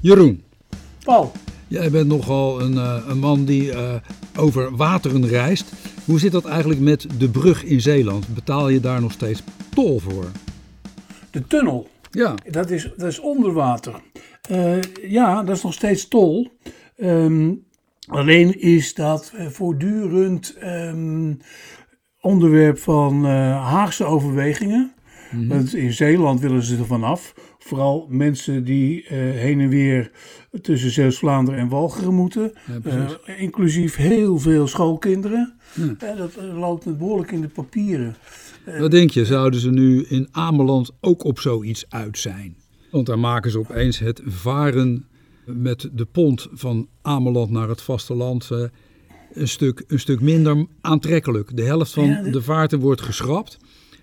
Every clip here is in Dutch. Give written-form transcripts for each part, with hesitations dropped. Jeroen. Paul. Jij bent nogal een man die over wateren reist. Hoe zit dat eigenlijk met de brug in Zeeland? Betaal je daar nog steeds tol voor? De tunnel? Ja. Dat is onder water. Ja, dat is nog steeds tol. Alleen is dat voortdurend onderwerp van Haagse overwegingen. Mm-hmm. Want in Zeeland willen ze er vanaf. Vooral mensen die heen en weer tussen Zeeuws-Vlaanderen en Walcheren moeten. Ja, inclusief heel veel schoolkinderen. Mm. Dat loopt behoorlijk in de papieren. Wat denk je, zouden ze nu in Ameland ook op zoiets uit zijn? Want daar maken ze opeens het varen met de pont van Ameland naar het vasteland een stuk minder aantrekkelijk. De helft van de vaarten wordt geschrapt.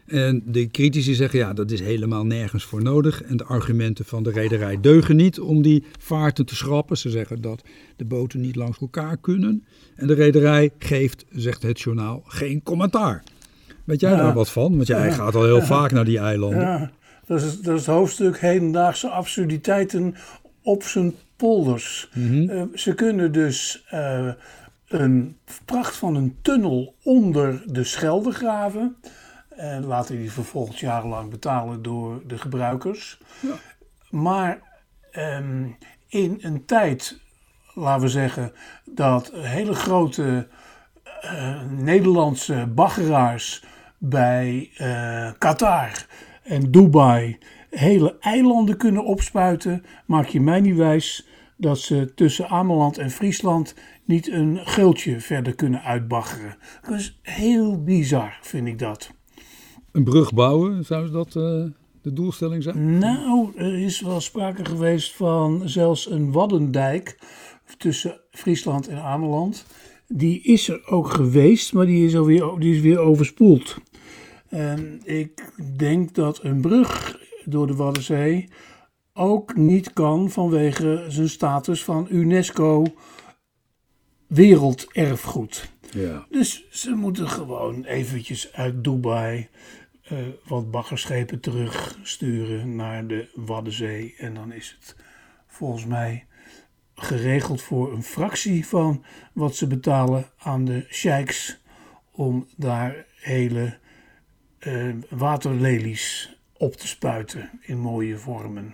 En de critici zeggen, ja, dat is helemaal nergens voor nodig. En de argumenten van de rederij deugen niet om die vaarten te schrappen. Ze zeggen dat de boten niet langs elkaar kunnen. En de rederij geeft, zegt het journaal, geen commentaar. Weet jij daar wat van? Want jij gaat al heel vaak naar die eilanden. Ja. Dat is het hoofdstuk hedendaagse absurditeiten op zijn polders. Mm-hmm. Ze kunnen dus een pracht van een tunnel onder de Schelde graven. En laten die vervolgens jarenlang betalen door de gebruikers. Ja. Maar in een tijd, laten we zeggen, dat hele grote Nederlandse baggeraars bij Qatar en Dubai hele eilanden kunnen opspuiten, maak je mij niet wijs dat ze tussen Ameland en Friesland niet een geultje verder kunnen uitbaggeren. Dat is heel bizar, vind ik dat. Een brug bouwen, zou dat de doelstelling zijn? Nou, er is wel sprake geweest van zelfs een Waddendijk tussen Friesland en Ameland. Die is er ook geweest, maar die is weer overspoeld. En ik denk dat een brug door de Waddenzee ook niet kan vanwege zijn status van UNESCO werelderfgoed. Ja. Dus ze moeten gewoon eventjes uit Dubai wat baggerschepen terugsturen naar de Waddenzee. En dan is het volgens mij geregeld voor een fractie van wat ze betalen aan de sheiks om daar hele waterlelies op te spuiten in mooie vormen.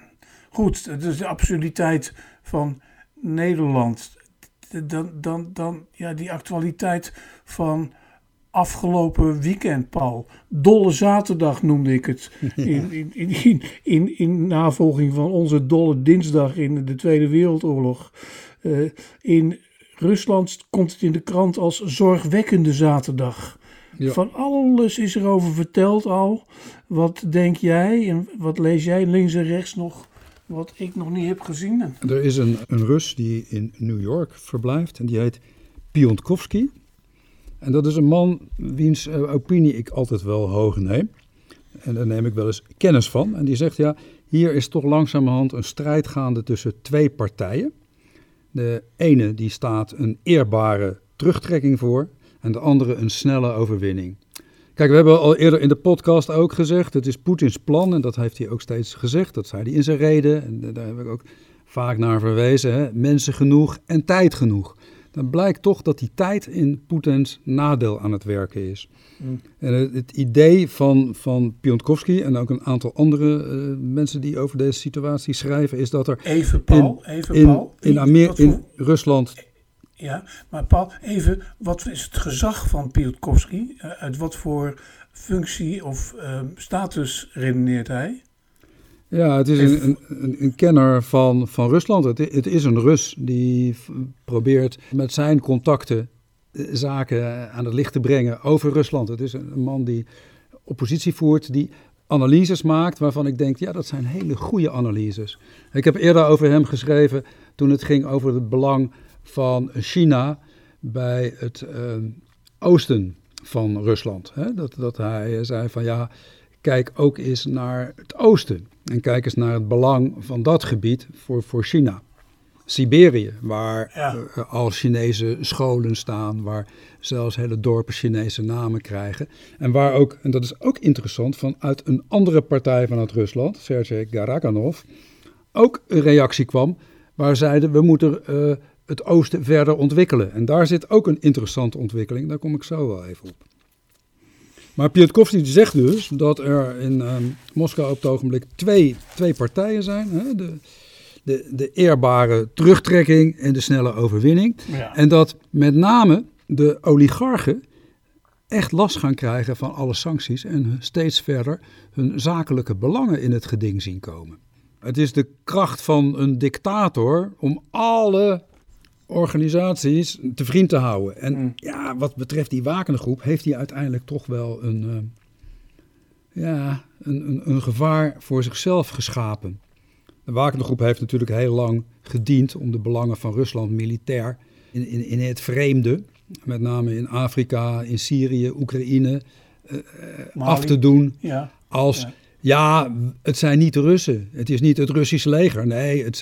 Goed, dat is de absurditeit van Nederland. Dan ja, die actualiteit van afgelopen weekend, Paul. Dolle zaterdag noemde ik het. In navolging van onze dolle dinsdag in de Tweede Wereldoorlog. In Rusland komt het in de krant als zorgwekkende zaterdag. Ja. Van alles is erover verteld al. Wat denk jij en wat lees jij links en rechts nog? Wat ik nog niet heb gezien. Er is een Rus die in New York verblijft en die heet Piontkovsky. En dat is een man wiens opinie ik altijd wel hoog neem. En daar neem ik wel eens kennis van. En die zegt, ja, hier is toch langzamerhand een strijd gaande tussen twee partijen. De ene die staat een eerbare terugtrekking voor en de andere een snelle overwinning. Kijk, we hebben al eerder in de podcast ook gezegd, het is Poetins plan en dat heeft hij ook steeds gezegd. Dat zei hij in zijn reden en daar heb ik ook vaak naar verwezen. Hè? Mensen genoeg en tijd genoeg. Dan blijkt toch dat die tijd in Poetins nadeel aan het werken is. Mm. En het idee van Piontkovsky en ook een aantal andere mensen die over deze situatie schrijven is dat er in Rusland... Ja, maar Paul, even, wat is het gezag van Piontkovsky? Uit wat voor functie of status redeneert hij? Ja, het is een kenner van Rusland. Het is een Rus die probeert met zijn contacten zaken aan het licht te brengen over Rusland. Het is een man die oppositie voert, die analyses maakt waarvan ik denk, ja, dat zijn hele goede analyses. Ik heb eerder over hem geschreven toen het ging over het belang van China bij het oosten van Rusland. Hè? Dat hij zei van ja, kijk ook eens naar het oosten. En kijk eens naar het belang van dat gebied voor China. Siberië, waar al Chinese scholen staan, waar zelfs hele dorpen Chinese namen krijgen. En waar ook, en dat is ook interessant, vanuit een andere partij vanuit Rusland, Sergei Karaganov, ook een reactie kwam waar zeiden we moeten het oosten verder ontwikkelen. En daar zit ook een interessante ontwikkeling, daar kom ik zo wel even op. Maar Piontkovsky zegt dus dat er in Moskou op het ogenblik twee partijen zijn. Hè? De eerbare terugtrekking en de snelle overwinning. Ja. En dat met name de oligarchen echt last gaan krijgen van alle sancties en steeds verder hun zakelijke belangen in het geding zien komen. Het is de kracht van een dictator om alle organisaties te vriend te houden. En ja, wat betreft die Wagnergroep heeft hij uiteindelijk toch wel een gevaar voor zichzelf geschapen. De Wagnergroep heeft natuurlijk heel lang gediend om de belangen van Rusland militair in het vreemde, met name in Afrika, in Syrië, Oekraïne, af te doen als... Ja, het zijn niet de Russen. Het is niet het Russisch leger. Nee, het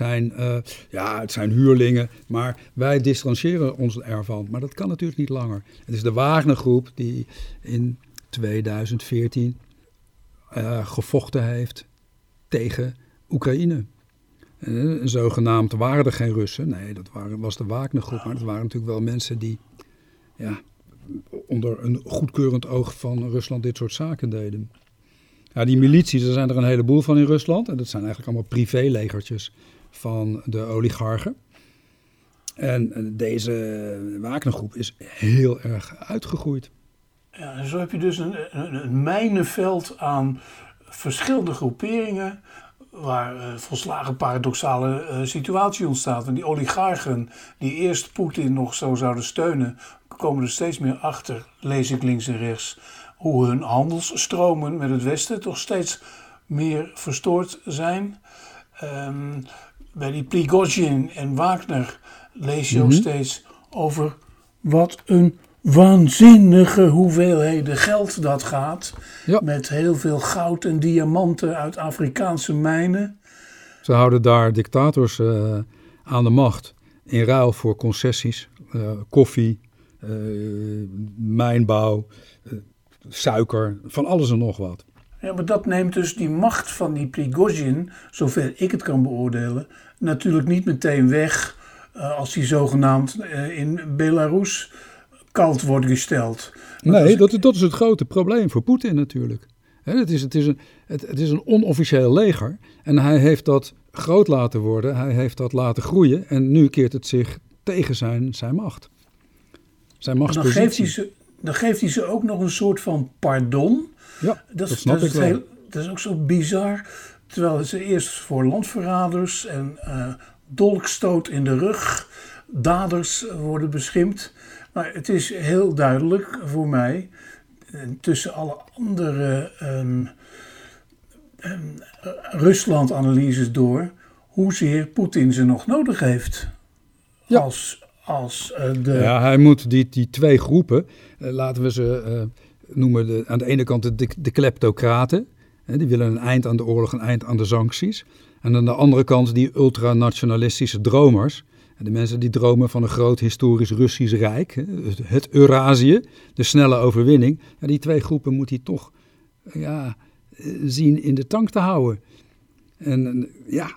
zijn huurlingen. Maar wij distancieren ons ervan. Maar dat kan natuurlijk niet langer. Het is de Wagnergroep die in 2014 gevochten heeft tegen Oekraïne. Zogenaamd waren er geen Russen. Nee, was de Wagnergroep. Maar dat waren natuurlijk wel mensen die onder een goedkeurend oog van Rusland dit soort zaken deden. Ja, die milities, er zijn er een heleboel van in Rusland. En dat zijn eigenlijk allemaal privélegertjes van de oligarchen. En deze Wagnergroep is heel erg uitgegroeid. Ja, en zo heb je dus een mijnenveld aan verschillende groeperingen, waar volslagen paradoxale situatie ontstaat. En die oligarchen die eerst Poetin nog zo zouden steunen, komen er steeds meer achter, lees ik links en rechts, hoe hun handelsstromen met het Westen toch steeds meer verstoord zijn. Bij die Prigozhin en Wagner lees je ook steeds over wat een waanzinnige hoeveelheden geld dat gaat. Ja. Met heel veel goud en diamanten uit Afrikaanse mijnen. Ze houden daar dictators aan de macht in ruil voor concessies, koffie, mijnbouw, suiker, van alles en nog wat. Ja, maar dat neemt dus die macht van die Prigozhin, zover ik het kan beoordelen, natuurlijk niet meteen weg als die zogenaamd in Belarus koud wordt gesteld. Maar nee, dat is het grote probleem voor Poetin natuurlijk. Hè, het is een onofficieel leger en hij heeft dat groot laten worden, hij heeft dat laten groeien en nu keert het zich tegen zijn macht. Zijn machtspositie. Dan geeft hij ze ook nog een soort van pardon. Ja, dat snap ik wel. Dat is ook zo bizar. Terwijl ze eerst voor landverraders en dolkstoot in de rug, daders worden beschimpt. Maar het is heel duidelijk voor mij, tussen alle andere Rusland-analyses door, hoezeer Poetin ze nog nodig heeft. Ja. Ja, hij moet die twee groepen, laten we ze noemen, aan de ene kant de kleptocraten. Die willen een eind aan de oorlog, een eind aan de sancties. En aan de andere kant die ultranationalistische dromers. De mensen die dromen van een groot historisch Russisch Rijk, het Eurazië, de snelle overwinning. Ja, die twee groepen moet hij toch zien in de tank te houden. En ja,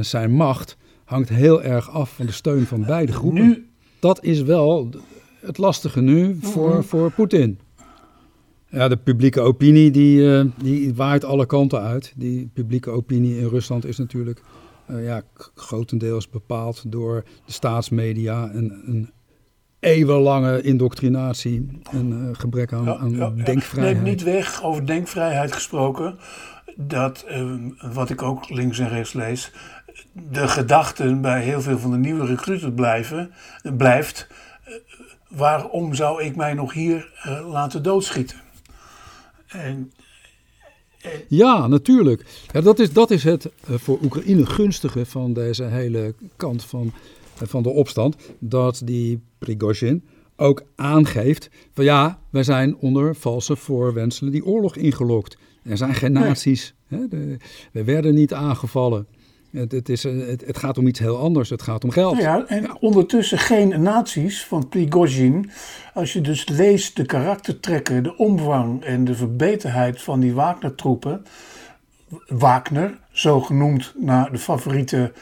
zijn macht hangt heel erg af van de steun van beide groepen. Nu, dat is wel het lastige nu voor Poetin. Ja, de publieke opinie die waait alle kanten uit. Die publieke opinie in Rusland is natuurlijk grotendeels bepaald door de staatsmedia en een eeuwenlange indoctrinatie en gebrek aan denkvrijheid. Neem niet weg, over denkvrijheid gesproken, dat wat ik ook links en rechts lees, de gedachten bij heel veel van de nieuwe recruten blijft. Waarom zou ik mij nog hier laten doodschieten? Ja, natuurlijk. Ja, dat is het voor Oekraïne gunstige van deze hele kant van de opstand. Dat die Prigozhin ook aangeeft van wij zijn onder valse voorwendselen die oorlog ingelokt. Er zijn geen nazi's. Hè? We werden niet aangevallen. Het gaat om iets heel anders, het gaat om geld. Ja, en ondertussen geen nazi's van Prigozhin. Als je dus leest de karaktertrekken, de omvang en de verbeterheid van die Wagner-troepen, Wagner, zo genoemd naar de favoriete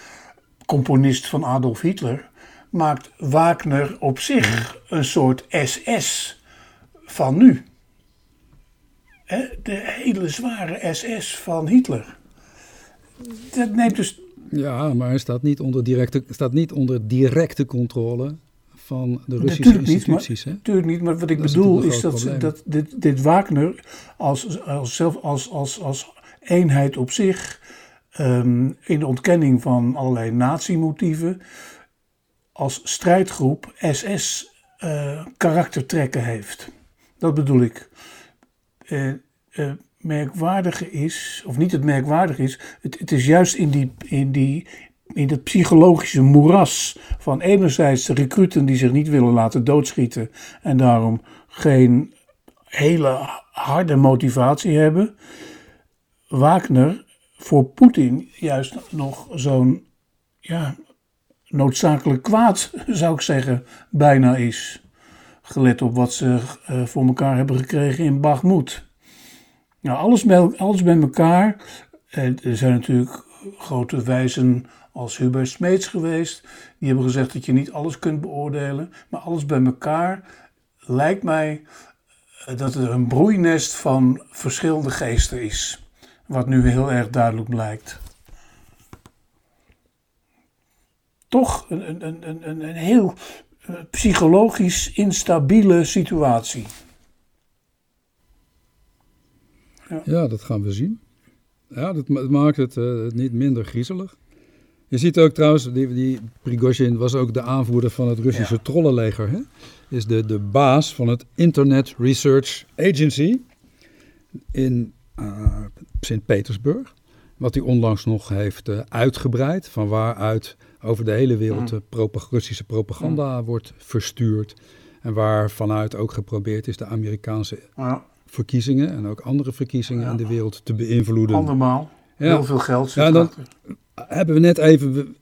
componist van Adolf Hitler, maakt Wagner op zich een soort SS van nu. De hele zware SS van Hitler. Dat neemt dus... Ja, maar hij staat niet onder directe controle van de Russische instituties. Natuurlijk niet, maar wat ik bedoel is dat dit Wagner als eenheid op zich, in de ontkenning van allerlei nazi-motieven, als strijdgroep SS karaktertrekken heeft. Dat bedoel ik. Het is juist in dat psychologische moeras van enerzijds de recruten die zich niet willen laten doodschieten en daarom geen hele harde motivatie hebben. Wagner voor Poetin juist nog zo'n noodzakelijk kwaad, zou ik zeggen, bijna is. Gelet op wat ze voor elkaar hebben gekregen in Bachmoet. Nou, alles bij elkaar. Er zijn natuurlijk grote wijzen als Hubert Smeets geweest. Die hebben gezegd dat je niet alles kunt beoordelen. Maar alles bij elkaar lijkt mij dat er een broeinest van verschillende geesten is. Wat nu heel erg duidelijk blijkt. Toch een heel psychologisch instabiele situatie. Ja, dat gaan we zien. Ja, dat maakt het niet minder griezelig. Je ziet ook trouwens, die Prigozhin was ook de aanvoerder van het Russische trollenleger. Hè? Is de baas van het Internet Research Agency in Sint-Petersburg. Wat hij onlangs nog heeft uitgebreid, van waaruit over de hele wereld Russische propaganda wordt verstuurd. En waar vanuit ook geprobeerd is de Amerikaanse verkiezingen en ook andere verkiezingen in de wereld te beïnvloeden. Andermaal, heel veel geld zit achter. Dan hebben we net even,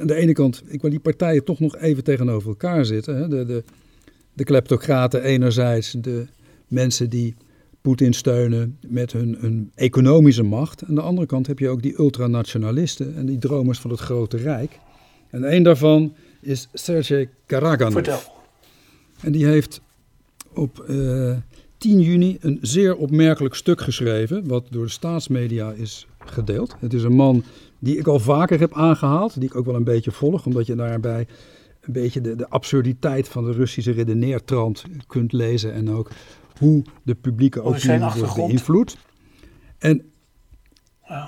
aan de ene kant, ik wil die partijen toch nog even tegenover elkaar zitten. Hè? De kleptocraten enerzijds, de mensen die Poetin steunen met hun economische macht. Aan de andere kant heb je ook die ultranationalisten en die dromers van het grote rijk. En een daarvan is Sergei Karaganov. Vertel. En die heeft op 10 juni een zeer opmerkelijk stuk geschreven, wat door de staatsmedia is gedeeld. Het is een man die ik al vaker heb aangehaald, die ik ook wel een beetje volg, omdat je daarbij een beetje de absurditeit van de Russische redeneertrant kunt lezen en ook hoe de publieke opinie wordt beïnvloed. En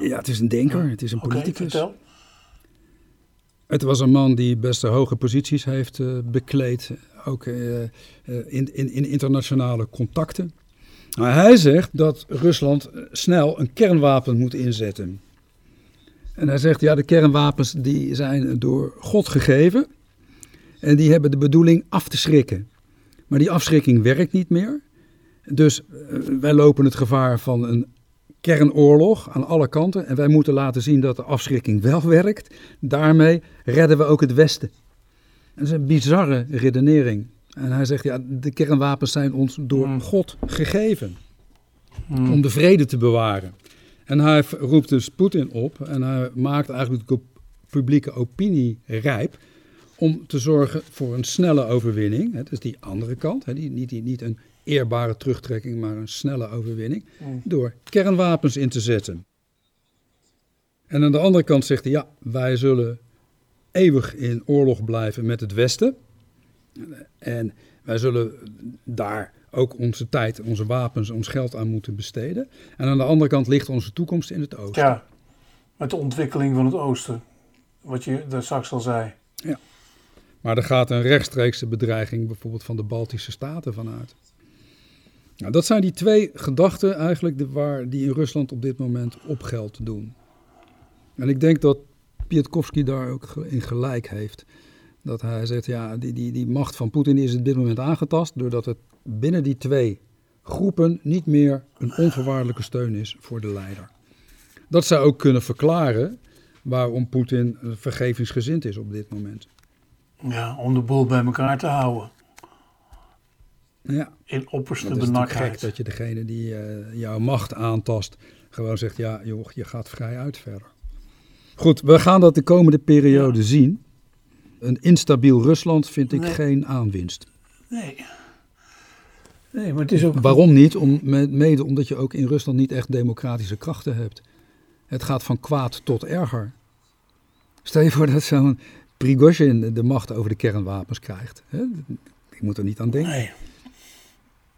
het is een denker, het is een politicus. Vertel. Het was een man die best hoge posities heeft bekleed, ook in internationale contacten. Maar hij zegt dat Rusland snel een kernwapen moet inzetten. En hij zegt, de kernwapens die zijn door God gegeven en die hebben de bedoeling af te schrikken. Maar die afschrikking werkt niet meer. Dus wij lopen het gevaar van een kernoorlog aan alle kanten. En wij moeten laten zien dat de afschrikking wel werkt. Daarmee redden we ook het Westen. Dat is een bizarre redenering. En hij zegt, de kernwapens zijn ons door God gegeven. Om de vrede te bewaren. En hij roept dus Poetin op. En hij maakt eigenlijk de publieke opinie rijp. Om te zorgen voor een snelle overwinning. Dat is die andere kant. Hè, niet een eerbare terugtrekking, maar een snelle overwinning, door kernwapens in te zetten. En aan de andere kant zegt hij, wij zullen eeuwig in oorlog blijven met het Westen. En wij zullen daar ook onze tijd, onze wapens, ons geld aan moeten besteden. En aan de andere kant ligt onze toekomst in het Oosten. Ja, met de ontwikkeling van het Oosten, wat je daar straks al zei. Ja, maar er gaat een rechtstreekse bedreiging bijvoorbeeld van de Baltische Staten vanuit. Nou, dat zijn die twee gedachten eigenlijk die in Rusland op dit moment op geld doen. En ik denk dat Piontkovsky daar ook in gelijk heeft. Dat hij zegt, die macht van Poetin is op dit moment aangetast, doordat het binnen die twee groepen niet meer een onvoorwaardelijke steun is voor de leider. Dat zou ook kunnen verklaren waarom Poetin vergevingsgezind is op dit moment. Ja, om de boel bij elkaar te houden. Ja. In opperste benardheid. Het is gek dat je degene die jouw macht aantast gewoon zegt, ja joh, je gaat vrij uit verder. Goed, we gaan dat de komende periode zien. Een instabiel Rusland vind ik geen aanwinst. Nee, maar het is ook... Waarom niet? Mede omdat je ook in Rusland niet echt democratische krachten hebt. Het gaat van kwaad tot erger. Stel je voor dat zo'n Prigozhin de macht over de kernwapens krijgt. Hè? Ik moet er niet aan denken. Nee.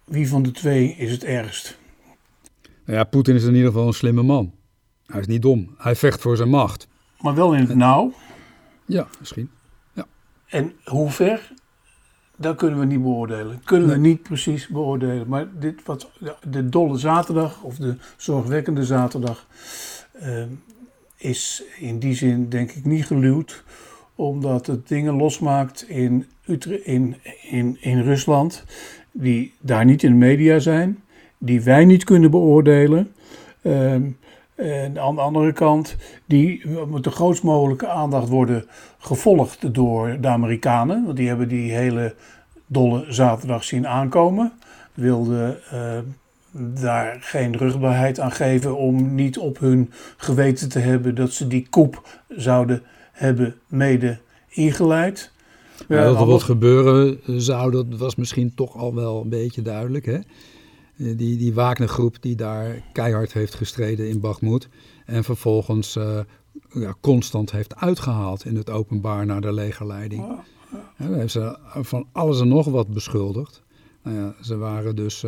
Wie van de twee is het ergst? Nou ja, Poetin is in ieder geval een slimme man. Hij is niet dom. Hij vecht voor zijn macht. Maar wel in het nauw. Ja, misschien. Ja. En hoe ver? Dat kunnen we niet beoordelen. We niet precies beoordelen. Maar dit wat de dolle zaterdag of de zorgwekkende zaterdag is in die zin denk ik niet geluwd. Omdat het dingen losmaakt in Rusland die daar niet in de media zijn. Die wij niet kunnen beoordelen. En aan de andere kant, die met de grootst mogelijke aandacht worden gevolgd door de Amerikanen. Want die hebben die hele dolle zaterdag zien aankomen. Wilden daar geen rugbaarheid aan geven om niet op hun geweten te hebben dat ze die coup zouden hebben mede ingeleid. Ja, dat er wat gebeuren zou, dat was misschien toch al wel een beetje duidelijk, hè? Die Wagner-groep die daar keihard heeft gestreden in Bachmoet en vervolgens constant heeft uitgehaald in het openbaar naar de legerleiding. Ja, daar heeft ze van alles en nog wat beschuldigd. Nou ja, ze waren dus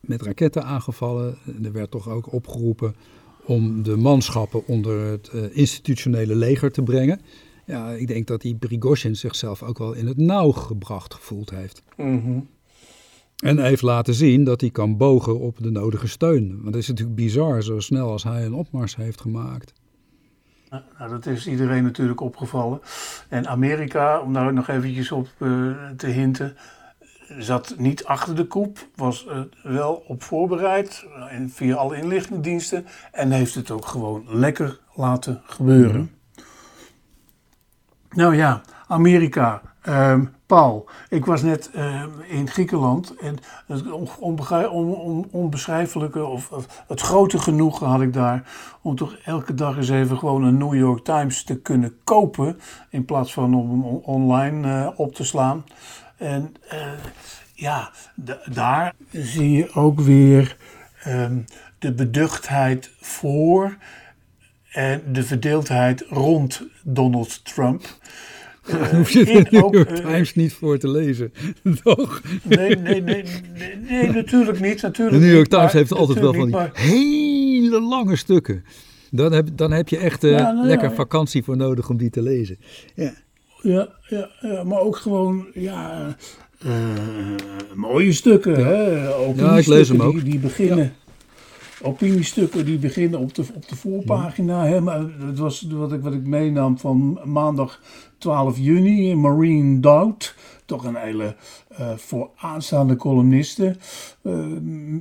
met raketten aangevallen. Er werd toch ook opgeroepen om de manschappen onder het institutionele leger te brengen. Ja, ik denk dat die Prigozhin zichzelf ook wel in het nauw gebracht gevoeld heeft. Mm-hmm. En heeft laten zien dat hij kan bogen op de nodige steun. Want het is natuurlijk bizar zo snel als hij een opmars heeft gemaakt. Nou, dat is iedereen natuurlijk opgevallen. En Amerika, om daar nog eventjes op te hinten, zat niet achter de koep. Was wel op voorbereid via alle inlichtingendiensten. En heeft het ook gewoon lekker laten gebeuren. Nou ja, Amerika... Paul, ik was net in Griekenland en het onbeschrijfelijke of het grote genoegen had ik daar om toch elke dag eens even gewoon een New York Times te kunnen kopen in plaats van om hem online op te slaan. En daar zie je ook weer de beduchtheid voor en de verdeeldheid rond Donald Trump. Dan hoef je de New York Times niet voor te lezen, toch? Nee, natuurlijk niet. De New York Times heeft altijd wel van die hele lange stukken. Dan heb je echt vakantie voor nodig om die te lezen. Ja, maar ook gewoon mooie stukken. Ja, hè? Ik lees hem ook. Die beginnen... Ja. Opiniestukken die beginnen op de voorpagina. Hè? Maar dat was wat ik meenam van maandag 12 juni in Marine Doubt. Toch een hele vooraanstaande columniste.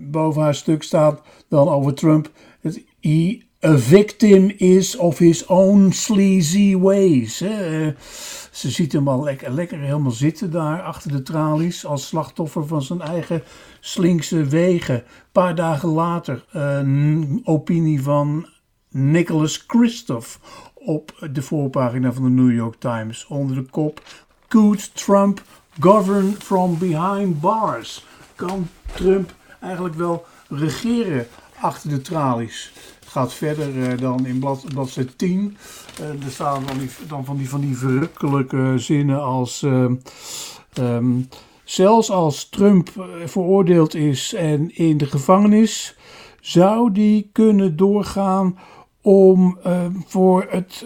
Boven haar stuk staat dan over Trump: dat hij a victim is of his own sleazy ways. Hè? Ze ziet hem al lekker helemaal zitten daar achter de tralies als slachtoffer van zijn eigen slinkse wegen. Een paar dagen later een opinie van Nicholas Kristof op de voorpagina van de New York Times onder de kop: Could Trump govern from behind bars? Kan Trump eigenlijk wel regeren achter de tralies? Gaat verder dan in bladzijde 10. Er staan dan van die verrukkelijke zinnen als... zelfs als Trump veroordeeld is en in de gevangenis... zou die kunnen doorgaan om voor het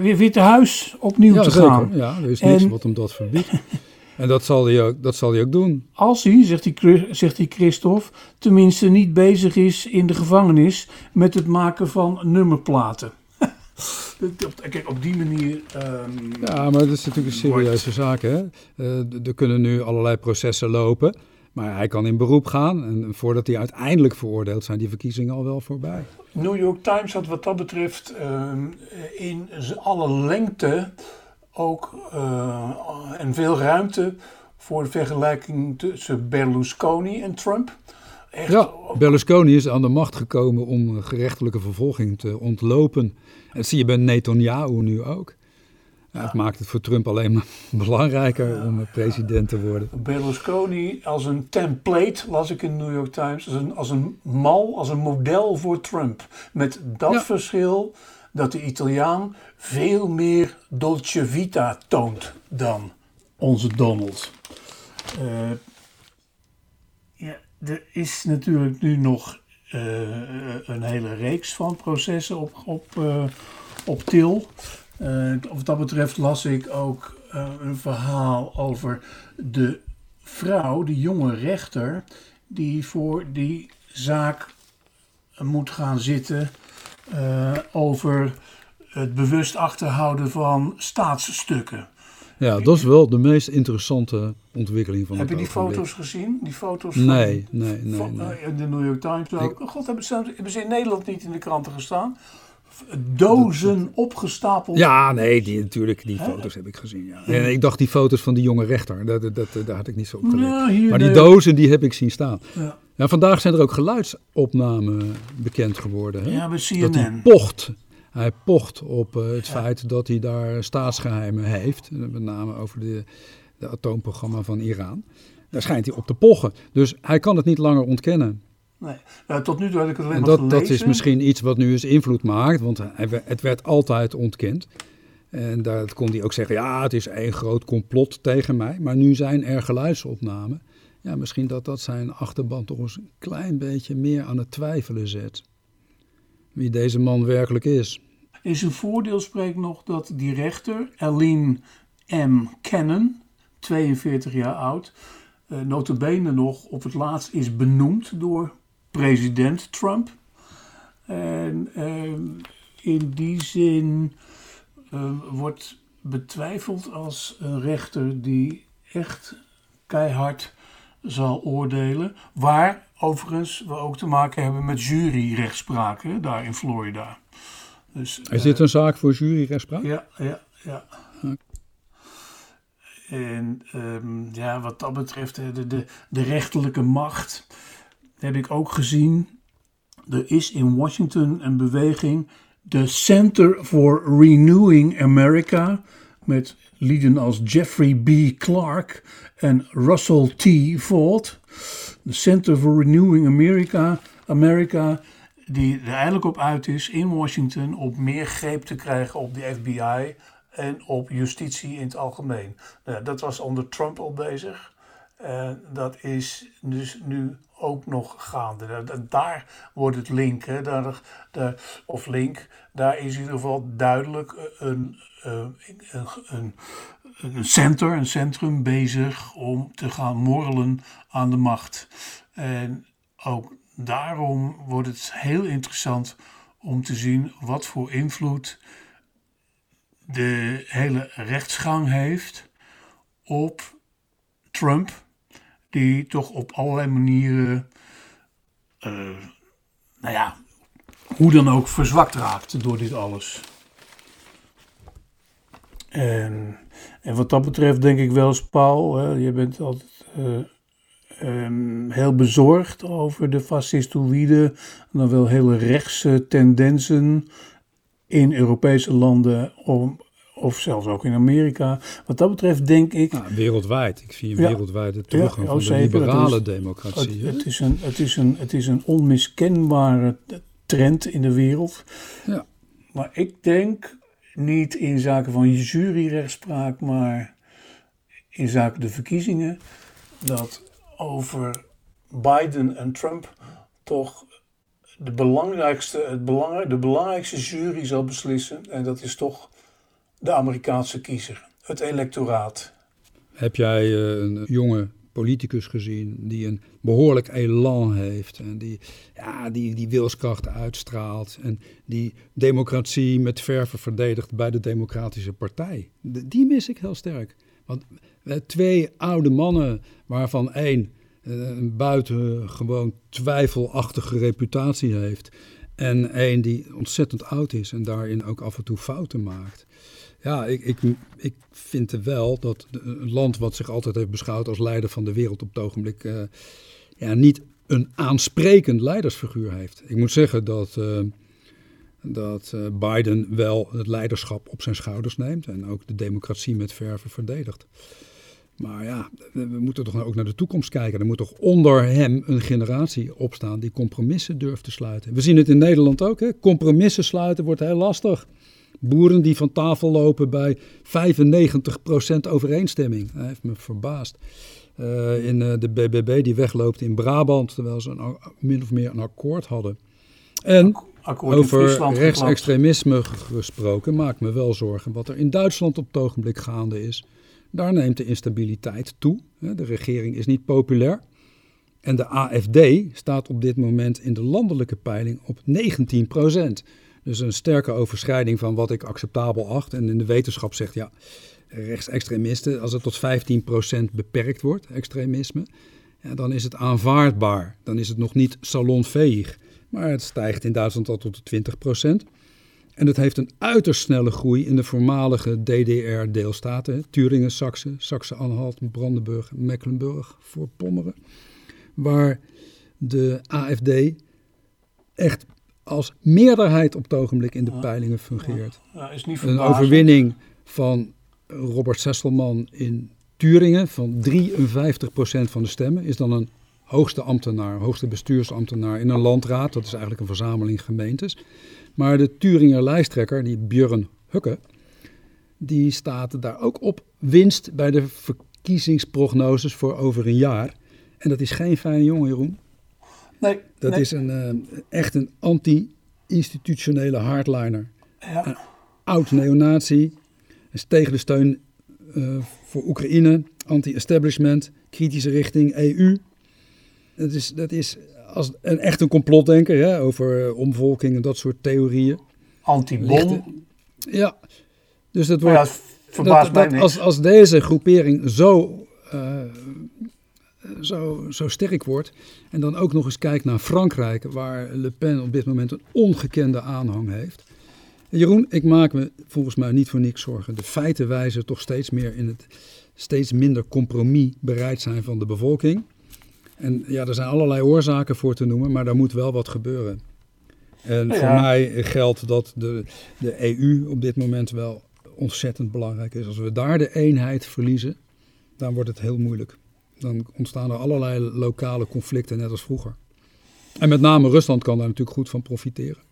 Witte Huis opnieuw te gaan. Ja, er is niks wat hem dat verbiedt. En dat zal hij ook doen. Als hij, zegt die Kristof, tenminste niet bezig is in de gevangenis met het maken van nummerplaten. Kijk, op die manier... Ja, maar dat is natuurlijk een serieuze zaak, hè. Er kunnen nu allerlei processen lopen, maar hij kan in beroep gaan. En voordat hij uiteindelijk veroordeeld zijn die verkiezingen al wel voorbij. New York Times had wat dat betreft in alle lengte... ook en veel ruimte voor de vergelijking tussen Berlusconi en Trump. Echt? Ja, Berlusconi is aan de macht gekomen om gerechtelijke vervolging te ontlopen. Dat zie je bij Netanyahu nu ook. Ja. Het maakt het voor Trump alleen maar belangrijker om president te worden. Berlusconi als een template, las ik in de New York Times, als een model voor Trump. Met dat verschil dat de Italiaan veel meer dolce vita toont dan onze Donald. Er is natuurlijk nu nog een hele reeks van processen op til. Wat dat betreft las ik ook een verhaal over de vrouw, die jonge rechter, die voor die zaak moet gaan zitten over het bewust achterhouden van staatsstukken. Ja, dat is wel de meest interessante ontwikkeling van het ogenblik. Heb je die foto's gezien? Die foto's van, nee. In de New York Times ook. God, hebben ze in Nederland niet in de kranten gestaan? Dozen opgestapeld. Ja, nee, die foto's heb ik gezien. Ja. En ik dacht die foto's van die jonge rechter, daar had ik niet zo op gelet. Nou, maar die dozen, die heb ik zien staan. Ja. Ja, vandaag zijn er ook geluidsopnamen bekend geworden. Hè? Ja, bij CNN. Dat hij pocht. Hij pocht op het feit dat hij daar staatsgeheimen heeft. Met name over de atoomprogramma van Iran. Daar schijnt hij op te pochen. Dus hij kan het niet langer ontkennen. Nee. Tot nu toe had ik het alleen maar gelezen. Dat is misschien iets wat nu eens invloed maakt. Want het werd altijd ontkend. En daar kon hij ook zeggen, ja, het is één groot complot tegen mij. Maar nu zijn er geluidsopnamen. Ja, misschien dat zijn achterban toch eens een klein beetje meer aan het twijfelen zet. Wie deze man werkelijk is. In zijn voordeel spreekt nog dat die rechter, Aline M. Cannon, 42 jaar oud, nota bene nog op het laatst is benoemd door president Trump. En in die zin wordt betwijfeld als een rechter die echt keihard zal oordelen, waar overigens we ook te maken hebben met juryrechtspraak, hè, daar in Florida. Dus, is dit een zaak voor juryrechtspraak? Ja. En wat dat betreft, de rechterlijke macht heb ik ook gezien. Er is in Washington een beweging, de Center for Renewing America, met lieden als Jeffrey B. Clark en Russell T. Vault. De Center for Renewing America, die er eigenlijk op uit is in Washington om meer greep te krijgen op de FBI en op justitie in het algemeen. Nou, dat was onder Trump al bezig. Dat is dus nu ook nog gaande. Daar wordt het link, hè? Daar is in ieder geval duidelijk een centrum bezig om te gaan morrelen aan de macht. En ook daarom wordt het heel interessant om te zien wat voor invloed de hele rechtsgang heeft op Trump, die toch op allerlei manieren, hoe dan ook verzwakt raakt door dit alles. En wat dat betreft denk ik wel, Paul, je bent altijd heel bezorgd over de fascistoïde, dan wel hele rechtse tendensen in Europese landen of zelfs ook in Amerika. Wat dat betreft denk ik... Nou, wereldwijd. Ik zie wereldwijd de teruggang van de liberale democratie. Het is een onmiskenbare trend in de wereld. Ja. Maar ik denk, niet in zaken van juryrechtspraak, maar in zaken de verkiezingen, dat over Biden en Trump toch de belangrijkste jury zal beslissen. En dat is toch de Amerikaanse kiezer, het electoraat. Heb jij een jonge politicus gezien die een behoorlijk elan heeft en die wilskracht uitstraalt en die democratie met verve verdedigt bij de Democratische Partij? Die mis ik heel sterk. Want twee oude mannen, waarvan één een buitengewoon twijfelachtige reputatie heeft en één die ontzettend oud is en daarin ook af en toe fouten maakt. Ja, ik vind er wel dat een land wat zich altijd heeft beschouwd als leider van de wereld op het ogenblik niet een aansprekend leidersfiguur heeft. Ik moet zeggen dat Biden wel het leiderschap op zijn schouders neemt en ook de democratie met verve verdedigt. Maar ja, we moeten toch ook naar de toekomst kijken. Er moet toch onder hem een generatie opstaan die compromissen durft te sluiten. We zien het in Nederland ook, hè? Compromissen sluiten wordt heel lastig. Boeren die van tafel lopen bij 95% overeenstemming. Dat heeft me verbaasd. De BBB die wegloopt in Brabant, terwijl ze min of meer een akkoord hadden. En akkoord over rechtsextremisme gesproken maakt me wel zorgen wat er in Duitsland op het ogenblik gaande is. Daar neemt de instabiliteit toe. De regering is niet populair. En de AFD staat op dit moment in de landelijke peiling op 19%. Dus een sterke overschrijding van wat ik acceptabel acht. En in de wetenschap zegt, ja, rechtsextremisten, als het tot 15% beperkt wordt, extremisme, ja, dan is het aanvaardbaar. Dan is het nog niet salonveeg. Maar het stijgt in Duitsland al tot de 20%. En het heeft een uiterst snelle groei in de voormalige DDR-deelstaten. Turingen, Saksen, Saksen-Anhalt, Brandenburg, Mecklenburg, Voorpommeren. Waar de AFD echt als meerderheid op het ogenblik in de peilingen fungeert. Ja, is niet een overwinning van Robert Zesselman in Turingen van 53% van de stemmen is dan een hoogste bestuursambtenaar in een landraad. Dat is eigenlijk een verzameling gemeentes. Maar de Turinger lijsttrekker, die Björn Hukke, die staat daar ook op winst bij de verkiezingsprognoses voor over een jaar. En dat is geen fijne jongen, Jeroen. Nee. Dat is echt een anti-institutionele hardliner. Ja. Een oud-neonazi. Is tegen de steun voor Oekraïne, anti-establishment, kritische richting EU. Dat is als echt een complotdenker, hè, over omvolking en dat soort theorieën. Anti-bom. Ja, dus dat wordt. Ja, dat verbaast mij niet. Als deze groepering zo sterk wordt en dan ook nog eens kijkt naar Frankrijk, waar Le Pen op dit moment een ongekende aanhang heeft. Jeroen, ik maak me volgens mij niet voor niks zorgen. De feiten wijzen toch steeds meer in het steeds minder compromis bereid zijn van de bevolking. En ja, er zijn allerlei oorzaken voor te noemen, maar daar moet wel wat gebeuren. En ja, voor mij geldt dat de EU op dit moment wel ontzettend belangrijk is. Als we daar de eenheid verliezen, dan wordt het heel moeilijk. Dan ontstaan er allerlei lokale conflicten, net als vroeger. En met name Rusland kan daar natuurlijk goed van profiteren.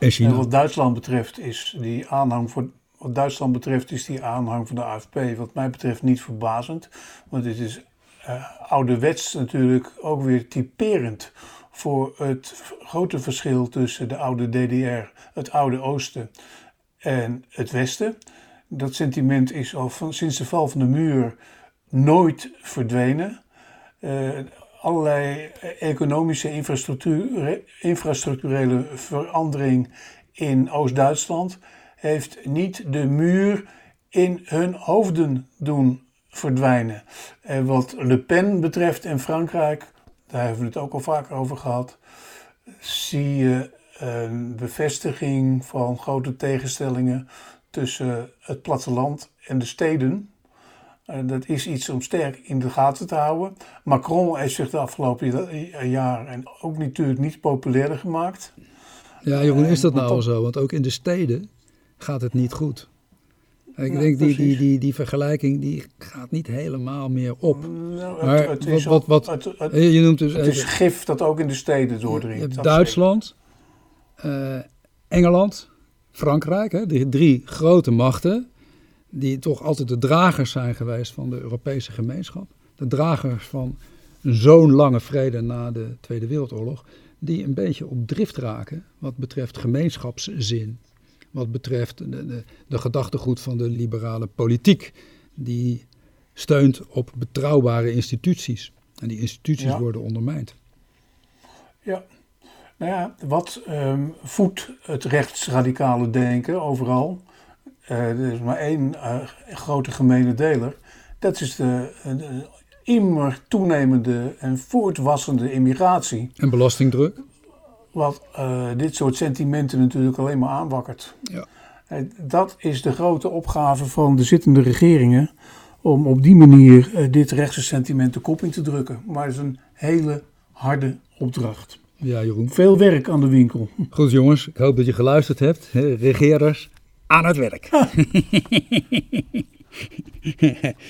En wat Duitsland betreft is die aanhang van de AFP wat mij betreft niet verbazend. Want dit is ouderwets natuurlijk ook weer typerend voor het grote verschil tussen de oude DDR, het oude Oosten en het Westen. Dat sentiment is al sinds de val van de muur nooit verdwenen. Allerlei economische infrastructurele verandering in Oost-Duitsland heeft niet de muur in hun hoofden doen verdwijnen. En wat Le Pen betreft in Frankrijk, daar hebben we het ook al vaker over gehad, zie je een bevestiging van grote tegenstellingen tussen het platteland en de steden. Dat is iets om sterk in de gaten te houden. Macron heeft zich de afgelopen jaren ook natuurlijk niet populairder gemaakt. Ja, Jeroen, is dat nou al zo? Want ook in de steden gaat het niet goed. Ik denk die vergelijking die gaat niet helemaal meer op. Het is gif dat ook in de steden doordringt. Je hebt Duitsland, Engeland, Frankrijk, hè, de drie grote machten, die toch altijd de dragers zijn geweest van de Europese gemeenschap. De dragers van zo'n lange vrede na de Tweede Wereldoorlog, die een beetje op drift raken wat betreft gemeenschapszin. Wat betreft de gedachtegoed van de liberale politiek, die steunt op betrouwbare instituties. En die instituties worden ondermijnd. Ja, nou ja, wat voedt het rechtsradicale denken overal? Er is maar één grote gemene deler. Dat is de immer toenemende en voortwassende immigratie. En belastingdruk. Wat dit soort sentimenten natuurlijk alleen maar aanwakkert. Ja. Dat is de grote opgave van de zittende regeringen. Om op die manier dit rechtse sentiment de kop in te drukken. Maar het is een hele harde opdracht. Ja, Jeroen. Veel werk aan de winkel. Goed jongens, ik hoop dat je geluisterd hebt. Regeerders, aan het werk.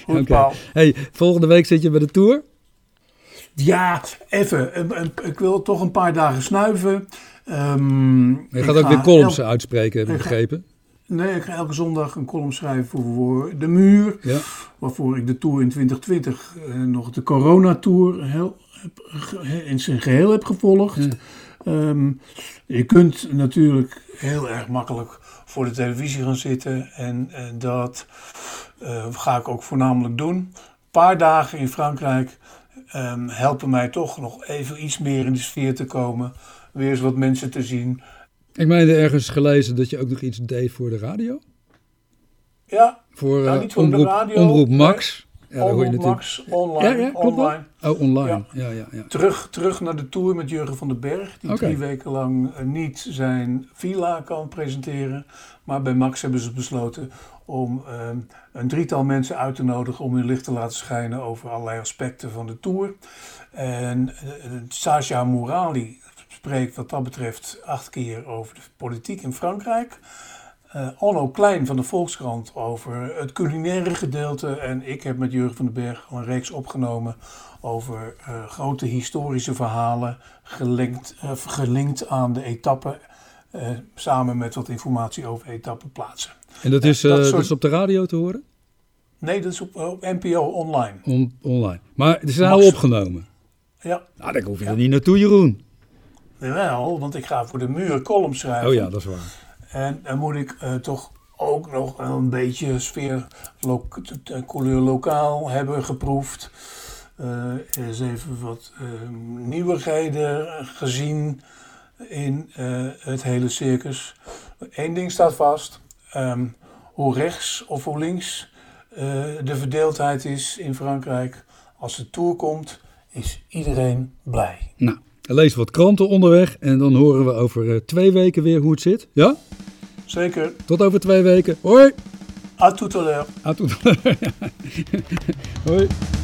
Goed, okay. Hey, volgende week zit je bij de tour? Ja, even. Ik wil toch een paar dagen snuiven. Je gaat ook weer columns uitspreken, heb ik begrepen. Nee, ik ga elke zondag een column schrijven voor De Muur. Ja. Waarvoor ik de tour in 2020 nog de coronatour in zijn geheel heb gevolgd. Ja. Je kunt natuurlijk heel erg makkelijk voor de televisie gaan zitten. En dat ga ik ook voornamelijk doen. Een paar dagen in Frankrijk helpen mij toch nog even iets meer in de sfeer te komen. Weer eens wat mensen te zien. Ik meende ergens gelezen dat je ook nog iets deed voor de radio. Ja, voor, niet voor omroep, de radio. Omroep Max. Nee. Ja, omroep Max, online. Ja, klopt online. Oh, online. Ja. Ja. Terug naar de tour met Jurgen van den Berg. Die 3 weken lang niet zijn villa kan presenteren. Maar bij Max hebben ze besloten om een 3-tal mensen uit te nodigen om hun licht te laten schijnen over allerlei aspecten van de tour. En Sasha Mourali spreekt wat dat betreft 8 keer over de politiek in Frankrijk. Onno Klein van de Volkskrant over het culinaire gedeelte. En ik heb met Jurgen van den Berg al een reeks opgenomen over grote historische verhalen. Gelinkt aan de etappen. Samen met wat informatie over etappenplaatsen. En dat is op de radio te horen? Nee, dat is op NPO online. Online. Maar het is al opgenomen? Ja. Nou, daar hoef je er niet naartoe, Jeroen. Wel, want ik ga voor De Muur column schrijven. Oh ja, dat is waar. En dan moet ik toch ook nog een beetje sfeer, couleur lokaal hebben geproefd. Eens even wat nieuwigheden gezien in het hele circus. Eén ding staat vast. Hoe rechts of hoe links de verdeeldheid is in Frankrijk. Als de tour komt, is iedereen blij. Nou. Lees wat kranten onderweg en dan horen we over 2 weken weer hoe het zit. Ja? Zeker. Tot over 2 weken. Hoi. À tout à l'heure. À tout à l'heure. Hoi.